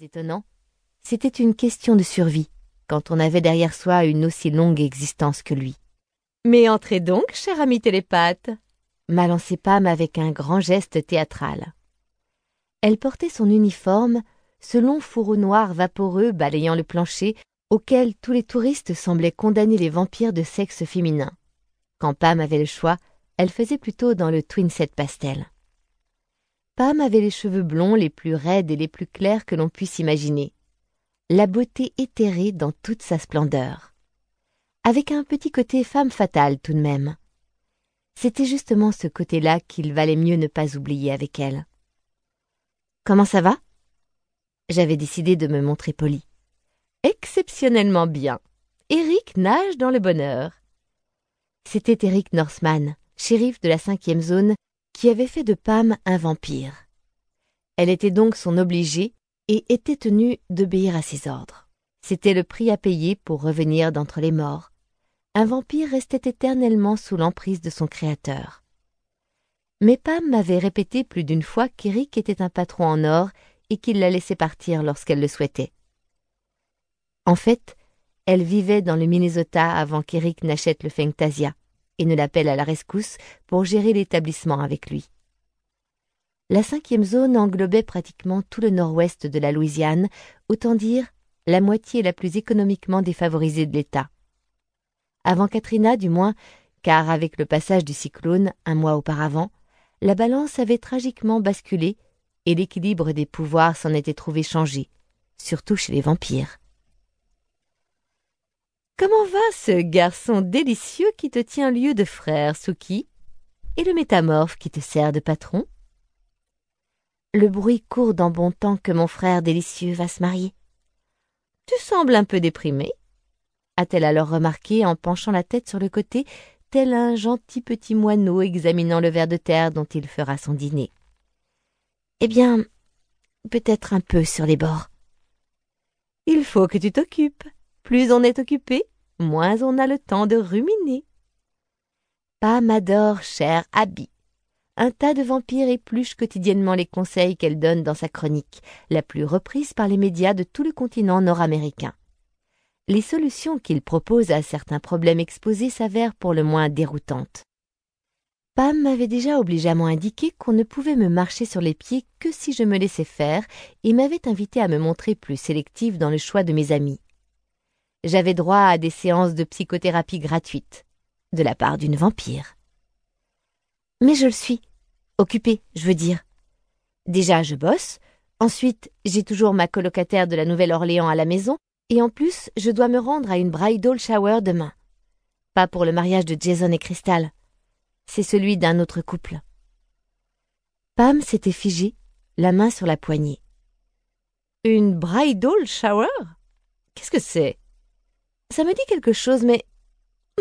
Étonnant, c'était une question de survie, quand on avait derrière soi une aussi longue existence que lui. « Mais entrez donc, cher ami télépathe !» m'alançait Pam avec un grand geste théâtral. Elle portait son uniforme, ce long fourreau noir vaporeux balayant le plancher, auquel tous les touristes semblaient condamner les vampires de sexe féminin. Quand Pam avait le choix, elle faisait plutôt dans le twinset pastel. Pam avait les cheveux blonds les plus raides et les plus clairs que l'on puisse imaginer. La beauté éthérée dans toute sa splendeur. Avec un petit côté femme fatale tout de même. C'était justement ce côté-là qu'il valait mieux ne pas oublier avec elle. « Comment ça va ?» J'avais décidé de me montrer polie. « Exceptionnellement bien. Eric nage dans le bonheur. » C'était Eric Northman, shérif de la 5e zone, qui avait fait de Pam un vampire. Elle était donc son obligée et était tenue d'obéir à ses ordres. C'était le prix à payer pour revenir d'entre les morts. Un vampire restait éternellement sous l'emprise de son créateur. Mais Pam m'avait répété plus d'une fois qu'Eric était un patron en or et qu'il la laissait partir lorsqu'elle le souhaitait. En fait, elle vivait dans le Minnesota avant qu'Eric n'achète le Fengtasia et ne l'appelle à la rescousse pour gérer l'établissement avec lui. La 5e zone englobait pratiquement tout le nord-ouest de la Louisiane, autant dire la moitié la plus économiquement défavorisée de l'État. Avant Katrina, du moins, car avec le passage du cyclone, un mois auparavant, la balance avait tragiquement basculé et l'équilibre des pouvoirs s'en était trouvé changé, surtout chez les vampires. Comment va ce garçon délicieux qui te tient lieu de frère, Sookie, et le métamorphe qui te sert de patron? Le bruit court dans bon temps que mon frère délicieux va se marier. Tu sembles un peu déprimé, a-t-elle alors remarqué en penchant la tête sur le côté, tel un gentil petit moineau examinant le ver de terre dont il fera son dîner. Eh bien, peut-être un peu sur les bords. Il faut que tu t'occupes. Plus on est occupé, moins on a le temps de ruminer. Pam adore chère Abby. Un tas de vampires épluche quotidiennement les conseils qu'elle donne dans sa chronique, la plus reprise par les médias de tout le continent nord-américain. Les solutions qu'il propose à certains problèmes exposés s'avèrent pour le moins déroutantes. Pam m'avait déjà obligeamment indiqué qu'on ne pouvait me marcher sur les pieds que si je me laissais faire et m'avait invité à me montrer plus sélective dans le choix de mes amis. J'avais droit à des séances de psychothérapie gratuites, de la part d'une vampire. Mais je le suis. Occupée, je veux dire. Déjà, je bosse. Ensuite, j'ai toujours ma colocataire de la Nouvelle-Orléans à la maison. Et en plus, je dois me rendre à une bridal shower demain. Pas pour le mariage de Jason et Crystal. C'est celui d'un autre couple. Pam s'était figée, la main sur la poignée. Une bridal shower ? Qu'est-ce que c'est ? Ça me dit quelque chose, mais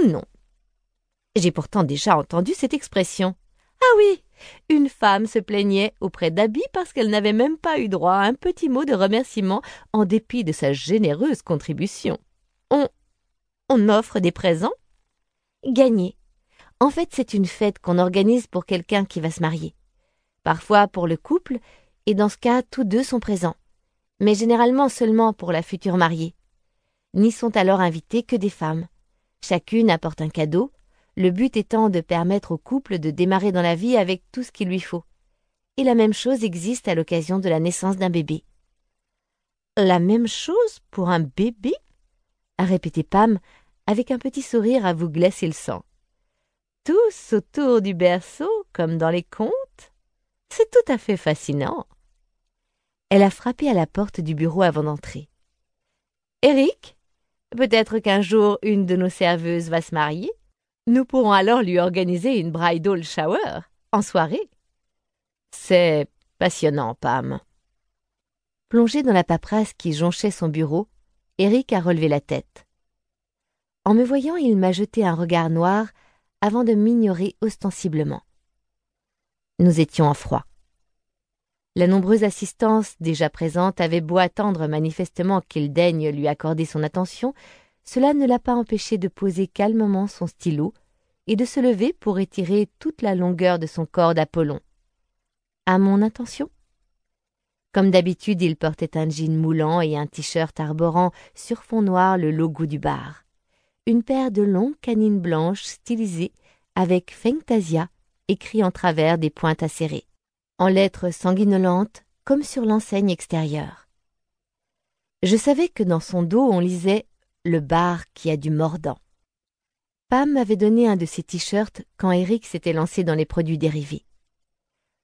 non. J'ai pourtant déjà entendu cette expression. Ah oui, une femme se plaignait auprès d'Abby parce qu'elle n'avait même pas eu droit à un petit mot de remerciement en dépit de sa généreuse contribution. On offre des présents ? Gagné. En fait, c'est une fête qu'on organise pour quelqu'un qui va se marier. Parfois pour le couple, et dans ce cas, tous deux sont présents. Mais généralement seulement pour la future mariée. N'y sont alors invitées que des femmes. Chacune apporte un cadeau, le but étant de permettre au couple de démarrer dans la vie avec tout ce qu'il lui faut. Et la même chose existe à l'occasion de la naissance d'un bébé. « La même chose pour un bébé ?» a répété Pam, avec un petit sourire à vous glacer le sang. « Tous autour du berceau, comme dans les contes. C'est tout à fait fascinant. » Elle a frappé à la porte du bureau avant d'entrer. « Eric ? Peut-être qu'un jour, une de nos serveuses va se marier. Nous pourrons alors lui organiser une bridal shower, en soirée. » C'est passionnant, Pam. Plongé dans la paperasse qui jonchait son bureau, Eric a relevé la tête. En me voyant, il m'a jeté un regard noir avant de m'ignorer ostensiblement. Nous étions en froid. La nombreuse assistance déjà présente avait beau attendre manifestement qu'il daigne lui accorder son attention, cela ne l'a pas empêché de poser calmement son stylo et de se lever pour étirer toute la longueur de son corps d'Apollon. À mon intention ? Comme d'habitude, il portait un jean moulant et un t-shirt arborant sur fond noir le logo du bar. Une paire de longues canines blanches stylisées avec Fengtasia écrit en travers des pointes acérées, en lettres sanguinolentes comme sur l'enseigne extérieure. Je savais que dans son dos on lisait « Le bar qui a du mordant ». Pam m'avait donné un de ses t-shirts quand Eric s'était lancé dans les produits dérivés.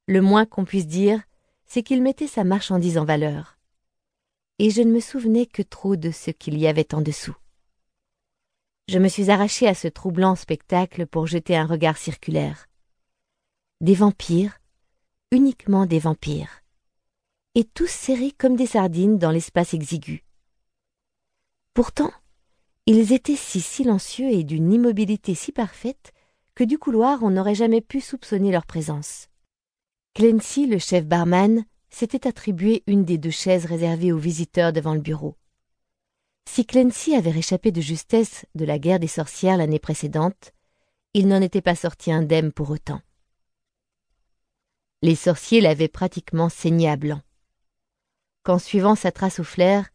Le moins qu'on puisse dire, c'est qu'il mettait sa marchandise en valeur. Et je ne me souvenais que trop de ce qu'il y avait en dessous. Je me suis arrachée à ce troublant spectacle pour jeter un regard circulaire. Des vampires, uniquement des vampires, et tous serrés comme des sardines dans l'espace exigu. Pourtant, ils étaient si silencieux et d'une immobilité si parfaite que du couloir on n'aurait jamais pu soupçonner leur présence. Clancy, le chef barman, s'était attribué une des deux chaises réservées aux visiteurs devant le bureau. Si Clancy avait réchappé de justesse de la guerre des sorcières l'année précédente, il n'en était pas sorti indemne pour autant. Les sorciers l'avaient pratiquement saigné à blanc. Qu'en suivant sa trace au flair,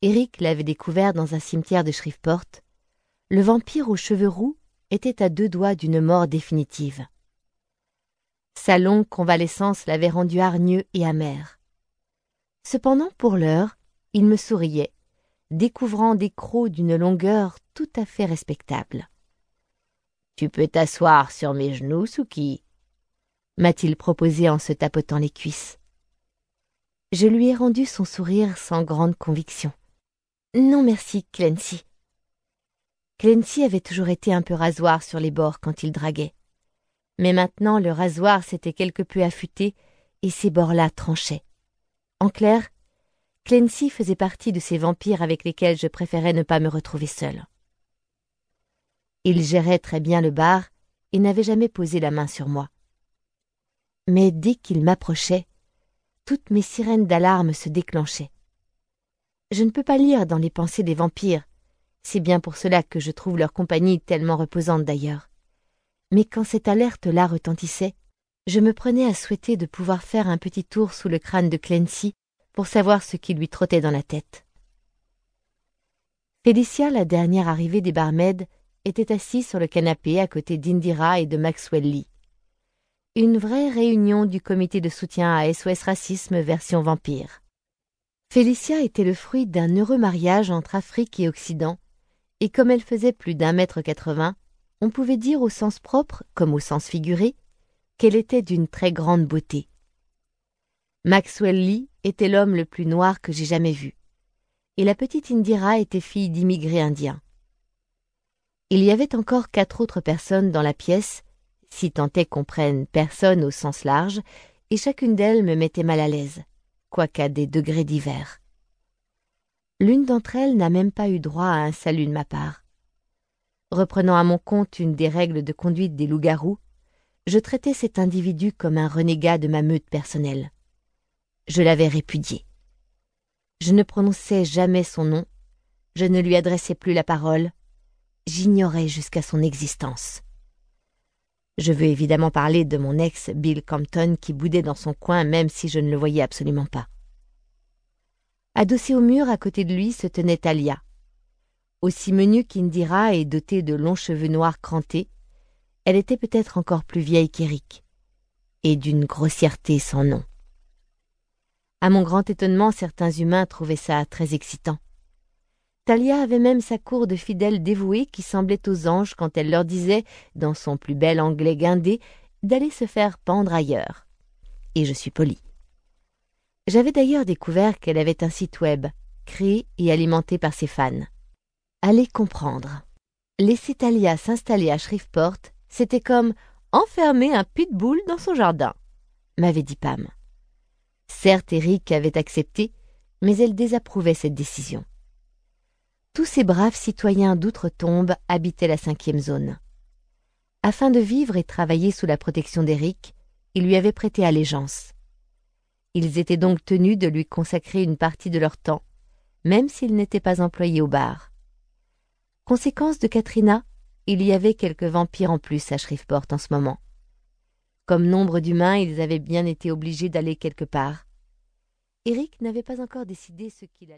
Eric l'avait découvert dans un cimetière de Shreveport, le vampire aux cheveux roux était à 2 doigts d'une mort définitive. Sa longue convalescence l'avait rendu hargneux et amer. Cependant, pour l'heure, il me souriait, découvrant des crocs d'une longueur tout à fait respectable. « Tu peux t'asseoir sur mes genoux, Sookie » m'a-t-il proposé en se tapotant les cuisses. Je lui ai rendu son sourire sans grande conviction. « Non merci, Clancy. » Clancy avait toujours été un peu rasoir sur les bords quand il draguait. Mais maintenant, le rasoir s'était quelque peu affûté et ses bords-là tranchaient. En clair, Clancy faisait partie de ces vampires avec lesquels je préférais ne pas me retrouver seule. Il gérait très bien le bar et n'avait jamais posé la main sur moi. Mais dès qu'il m'approchait, toutes mes sirènes d'alarme se déclenchaient. Je ne peux pas lire dans les pensées des vampires, c'est bien pour cela que je trouve leur compagnie tellement reposante d'ailleurs. Mais quand cette alerte-là retentissait, je me prenais à souhaiter de pouvoir faire un petit tour sous le crâne de Clancy pour savoir ce qui lui trottait dans la tête. Felicia, la dernière arrivée des barmaids, était assise sur le canapé à côté d'Indira et de Maxwell Lee. Une vraie réunion du comité de soutien à SOS Racisme version vampire. Felicia était le fruit d'un heureux mariage entre Afrique et Occident, et comme elle faisait plus d'1m80, on pouvait dire au sens propre, comme au sens figuré, qu'elle était d'une très grande beauté. Maxwell Lee était l'homme le plus noir que j'ai jamais vu, et la petite Indira était fille d'immigrés indiens. Il y avait encore 4 autres personnes dans la pièce, si tant est qu'on prenne personne au sens large, et chacune d'elles me mettait mal à l'aise, quoique à des degrés divers. L'une d'entre elles n'a même pas eu droit à un salut de ma part. Reprenant à mon compte une des règles de conduite des loups-garous, je traitais cet individu comme un renégat de ma meute personnelle. Je l'avais répudié. Je ne prononçais jamais son nom, je ne lui adressais plus la parole, j'ignorais jusqu'à son existence. Je veux évidemment parler de mon ex Bill Compton qui boudait dans son coin même si je ne le voyais absolument pas. Adossé au mur à côté de lui se tenait Talia. Aussi menue qu'Indira et dotée de longs cheveux noirs crantés, elle était peut-être encore plus vieille qu'Eric, et d'une grossièreté sans nom. À mon grand étonnement, certains humains trouvaient ça très excitant. Talia avait même sa cour de fidèles dévoués qui semblaient aux anges quand elle leur disait, dans son plus bel anglais guindé, d'aller se faire pendre ailleurs. Et je suis polie. J'avais d'ailleurs découvert qu'elle avait un site web, créé et alimenté par ses fans. Allez comprendre. Laisser Talia s'installer à Shreveport, c'était comme enfermer un pitbull dans son jardin, m'avait dit Pam. Certes, Eric avait accepté, mais elle désapprouvait cette décision. Tous ces braves citoyens d'outre-tombe habitaient la 5e zone. Afin de vivre et travailler sous la protection d'Eric, ils lui avaient prêté allégeance. Ils étaient donc tenus de lui consacrer une partie de leur temps, même s'ils n'étaient pas employés au bar. Conséquence de Katrina, il y avait quelques vampires en plus à Shreveport en ce moment. Comme nombre d'humains, ils avaient bien été obligés d'aller quelque part. Eric n'avait pas encore décidé ce qu'il allait.